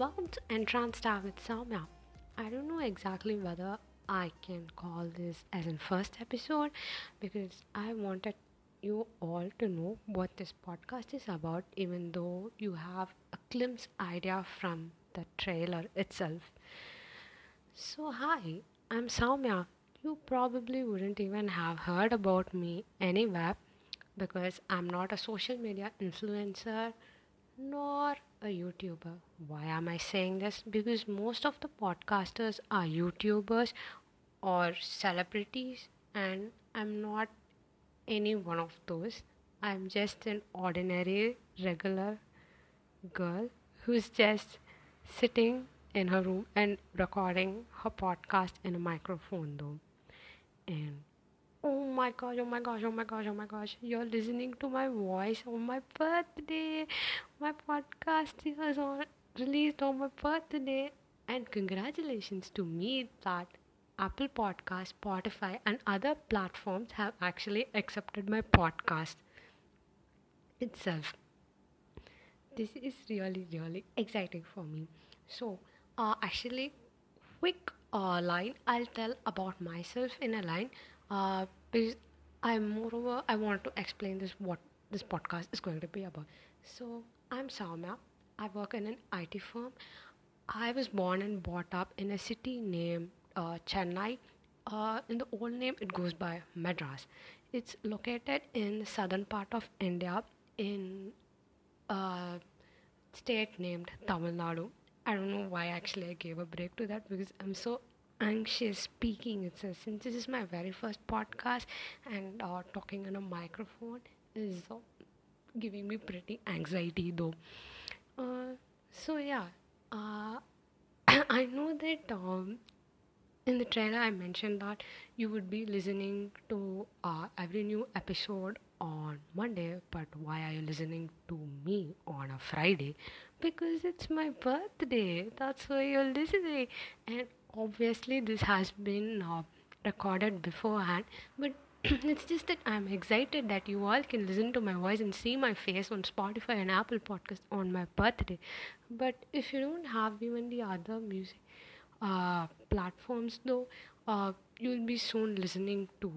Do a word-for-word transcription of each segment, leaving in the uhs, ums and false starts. Words entranced are with Saumya. I don't know exactly whether I can call this as in first episode, because I wanted you all to know what this podcast is about, even though you have a glimpse idea from the trailer itself. So hi, I'm Saumya. You probably wouldn't even have heard about me anywhere, because I'm not a social media influencer nor a YouTuber. Why am I saying this? Because most of the podcasters are YouTubers or celebrities, and I'm not any one of those. I'm just an ordinary, regular girl who's just sitting in her room and recording her podcast in a microphone though. And oh my gosh, oh my gosh, oh my gosh, oh my gosh, you're listening to my voice on my birthday. My podcast is on, released on my birthday. And congratulations to me that Apple Podcasts, Spotify and other platforms have actually accepted my podcast itself. This is really, really exciting for me. So, uh, actually, quick uh, line, I'll tell about myself in a line. Uh, because I'm moreover, I want to explain this what this podcast is going to be about. So, I'm Saumya. I work in an I T firm. I was born and brought up in a city named uh, Chennai. Uh, in the old name, it goes by Madras. It's located in the southern part of India in a state named Tamil Nadu. I don't know why actually I gave a break to that, because I'm so anxious speaking. It's a, since this is my very first podcast and uh, talking on a microphone is uh, giving me pretty anxiety though. Uh, so yeah, uh, I know that um, in the trailer I mentioned that you would be listening to uh, every new episode on Monday, but why are you listening to me on a Friday? Because it's my birthday. That's why you're listening. And obviously this has been uh, recorded beforehand, but it's just that I'm excited that you all can listen to my voice and see my face on Spotify and Apple Podcasts on my birthday. But if you don't have even the other music uh, platforms though, uh, you'll be soon listening to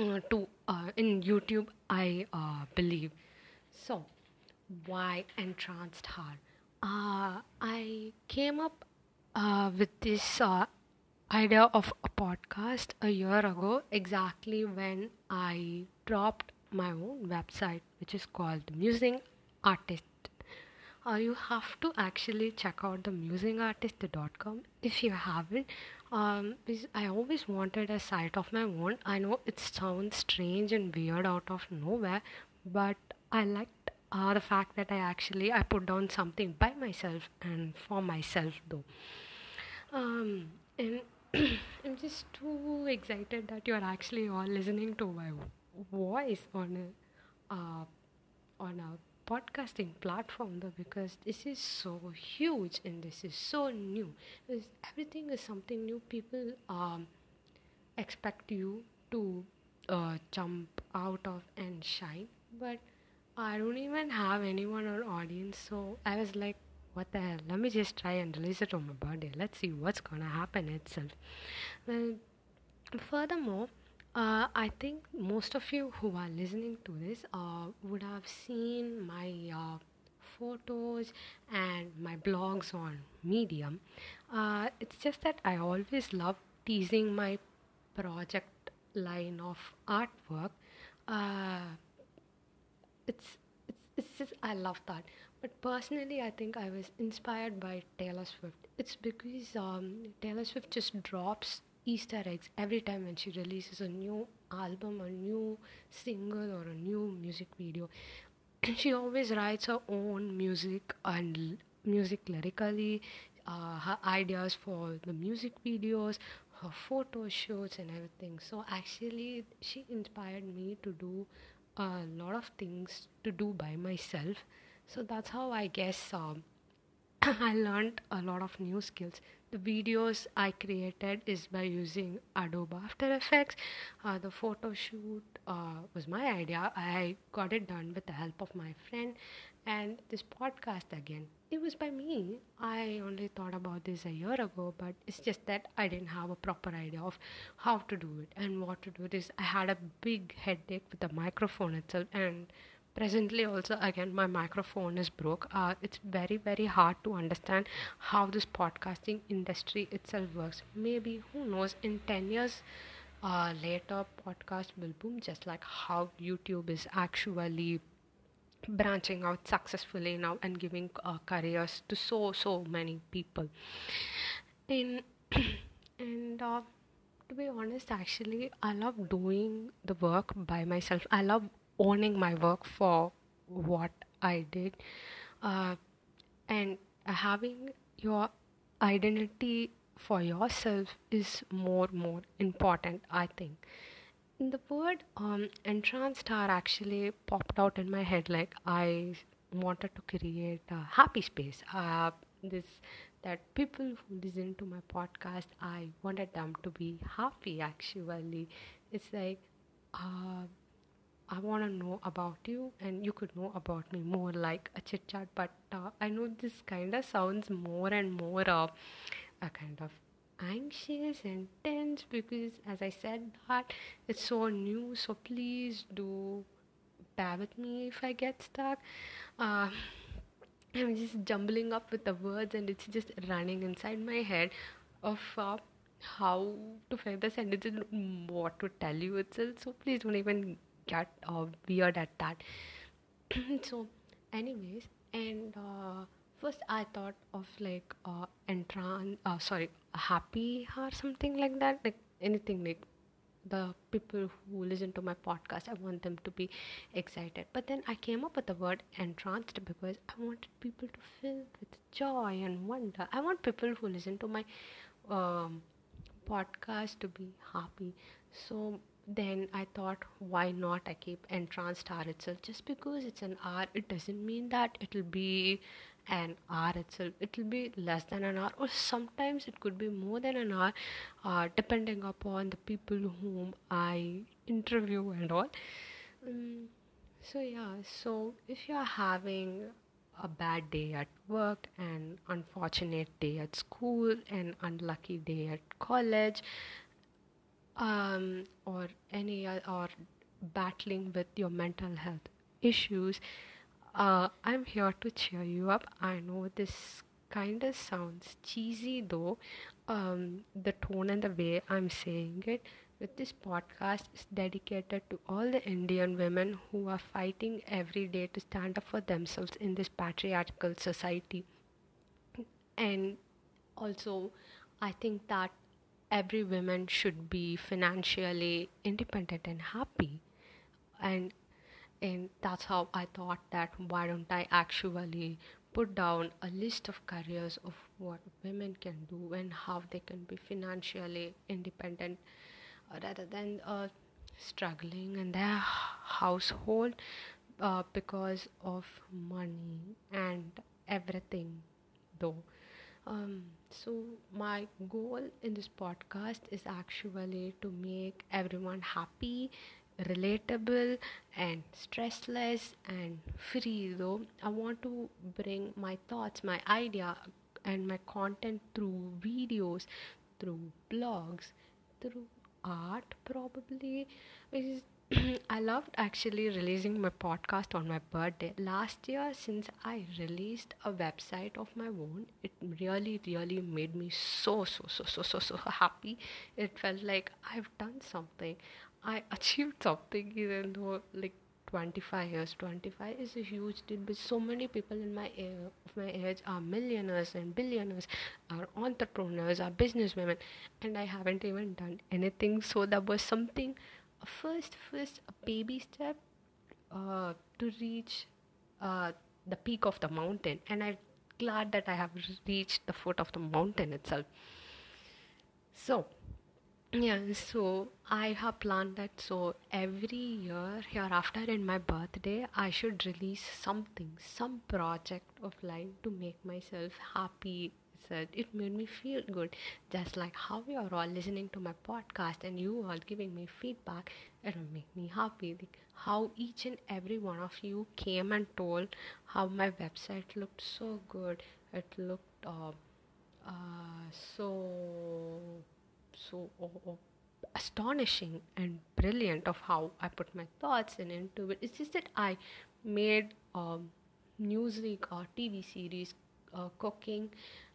Uh, to uh, in YouTube, I uh, believe. So, why entranced her? Uh, I came up uh, with this uh, idea of a podcast a year ago, exactly when I dropped my own website, which is called Musing Artist. Uh, you have to actually check out the musing artist dot com if you haven't. Um, I always wanted a site of my own. I know it sounds strange and weird out of nowhere, but I liked uh, the fact that I actually I put down something by myself and for myself though. Um, and I'm just too excited that you're actually all listening to my voice on a uh, on a podcasting platform though, because this is so huge and this is so new. Because everything is something new. People um, expect you to uh, jump out of and shine, but I don't even have anyone or audience, so I was like, what the hell, let me just try and release it on my birthday. Let's see what's gonna happen itself. Well, furthermore, Uh, I think most of you who are listening to this uh, would have seen my uh, photos and my blogs on Medium. Uh, it's just that I always love teasing my project line of artwork. Uh, it's, it's, it's just, I love that. But personally, I think I was inspired by Taylor Swift. It's because um, Taylor Swift just drops Easter eggs every time when she releases a new album, a new single or a new music video. She always writes her own music and l- music lyrically, uh, her ideas for the music videos, her photo shoots and everything. So actually she inspired me to do a lot of things to do by myself. So that's how I guess um, I learned a lot of new skills. The videos I created is by using Adobe After Effects. Uh, the photo shoot uh, was my idea. I got it done with the help of my friend, And this podcast again, it was by me. I only thought about this a year ago, but it's just that I didn't have a proper idea of how to do it and what to do this. I had a big headache with the microphone itself, and presently also again my microphone is broke. Uh, it's very very hard to understand how this podcasting industry itself works. Maybe, who knows, in ten years uh, later, podcast will boom, just like how YouTube is actually branching out successfully now and giving uh, careers to so so many people. And and uh, to be honest, actually I love doing the work by myself. I love owning my work for what I did, uh, and having your identity for yourself is more more important, I think. The word um, entranced are actually popped out in my head. Like, I wanted to create a happy space. Uh, this that people who listen to my podcast, I wanted them to be happy actually. It's like, uh, I want to know about you and you could know about me, more like a chit chat. But uh, I know this kind of sounds more and more uh, a kind of anxious and tense, because as I said that it's so new, so please do bear with me if I get stuck. uh, I'm just jumbling up with the words and it's just running inside my head of uh, how to frame the sentence and what to tell you itself, so please don't even get uh, weird at that. So anyways, and uh, first I thought of like uh, entran- uh sorry happy or something like that, like anything like the people who listen to my podcast, I want them to be excited. But then I came up with the word entranced because I wanted people to fill with joy and wonder. I want people who listen to my um, podcast to be happy. So then I thought, why not I keep entranced R itself? Just because it's an R, it doesn't mean that it'll be an hour itself. It will be less than an hour, or sometimes it could be more than an hour, uh, depending upon the people whom I interview and all. Um, so yeah, so if you are having a bad day at work, an unfortunate day at school, an unlucky day at college, um, or any uh, or battling with your mental health issues, Uh, I'm here to cheer you up. I know this kind of sounds cheesy though. Um, the tone and the way I'm saying it with this podcast is dedicated to all the Indian women who are fighting every day to stand up for themselves in this patriarchal society. And also, I think that every woman should be financially independent and happy. And And that's how I thought that why don't I actually put down a list of careers of what women can do and how they can be financially independent, uh, rather than uh, struggling in their household uh, because of money and everything though. Um, so my goal in this podcast is actually to make everyone happy, relatable and stressless and free though. I want to bring my thoughts, my idea and my content through videos, through blogs, through art probably. I loved actually releasing my podcast on my birthday last year. Since I released a website of my own, it really really made me so so so so so so happy. It felt like I've done something, I achieved something, even though like twenty-five years, twenty-five is a huge deal. But so many people in my uh, of my age are millionaires and billionaires, are entrepreneurs, are businesswomen, and I haven't even done anything. So that was something, a first first a baby step uh, to reach uh, the peak of the mountain, and I'm glad that I have reached the foot of the mountain itself. So yeah, so I have planned that, so every year hereafter in my birthday I should release something, some project of mine to make myself happy answered. It made me feel good. Just like how you are all listening to my podcast and you all giving me feedback, it will make me happy. Like how each and every one of you came and told how my website looked so good. It looked uh, uh, so, so oh, astonishing and brilliant of how I put my thoughts and into it. It's just that I made um, music or T V series, uh, cooking,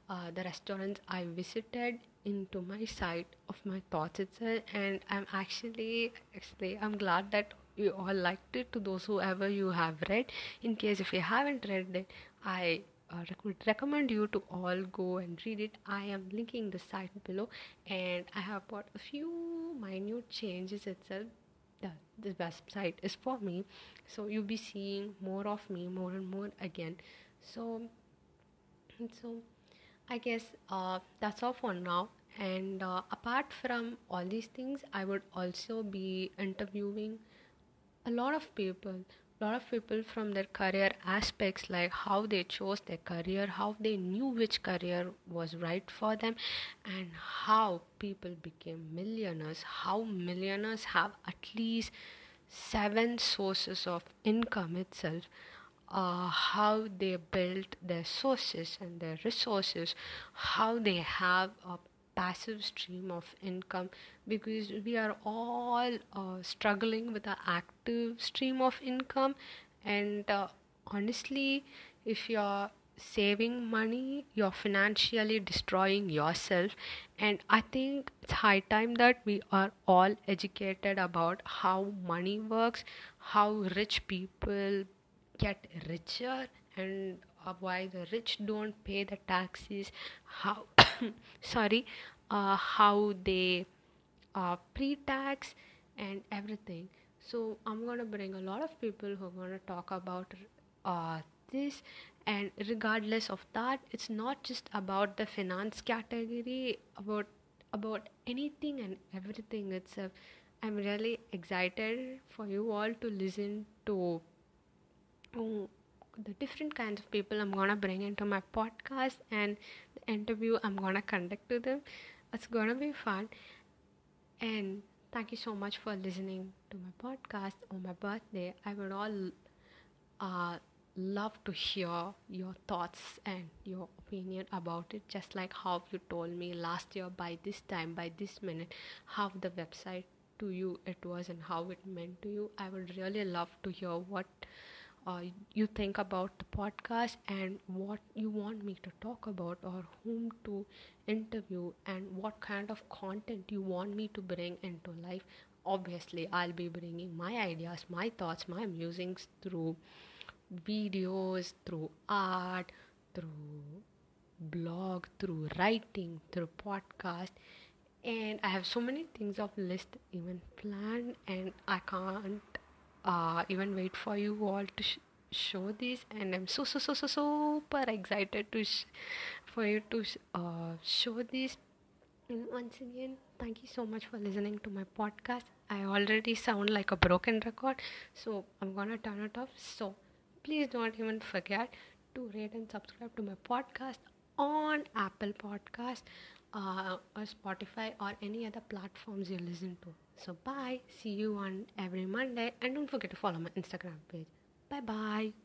uh, the restaurants I visited into my site of my thoughts itself, and I'm actually, actually I'm glad that you all liked it. To those whoever you have read, in case if you haven't read it, I Uh, would recommend you to all go and read it. I am linking the site below, and I have bought a few minute changes itself. The, the website is for me, so you'll be seeing more of me more and more again. So, so I guess uh, that's all for now. And uh, apart from all these things, I would also be interviewing a lot of people. lot of people from their career aspects, like how they chose their career, how they knew which career was right for them, and how people became millionaires, how millionaires have at least seven sources of income itself, uh, how they built their sources and their resources, how they have a passive stream of income, because we are all uh, struggling with our active stream of income. And uh, honestly, if you're saving money, you're financially destroying yourself. And I think it's high time that we are all educated about how money works, how rich people get richer, and why the rich don't pay the taxes, how sorry uh, how they uh, pre-tax and everything. So I'm going to bring a lot of people who are going to talk about uh, this, and regardless of that, it's not just about the finance category, about about anything and everything itself. I'm really excited for you all to listen to um, the different kinds of people I'm gonna bring into my podcast, and the interview I'm gonna conduct to them. It's gonna be fun. And thank you so much for listening to my podcast on my birthday. I would all uh, love to hear your thoughts and your opinion about it, just like how you told me last year by this time, by this minute, how the website to you it was and how it meant to you. I would really love to hear what Uh, you think about the podcast and what you want me to talk about, or whom to interview, and what kind of content you want me to bring into life. Obviously, I'll be bringing my ideas, my thoughts, my musings through videos, through art, through blog, through writing, through podcast. And I have so many things of list even planned, and I can't Uh, even wait for you all to sh- show this, and I'm so so so so super excited to sh- for you to sh- uh, show this. And once again, thank you so much for listening to my podcast. I already sound like a broken record, so I'm gonna turn it off. So please don't even forget to rate and subscribe to my podcast on Apple Podcasts uh, or Spotify or any other platforms you listen to. So bye, see you on every Monday, and don't forget to follow my Instagram page. Bye bye.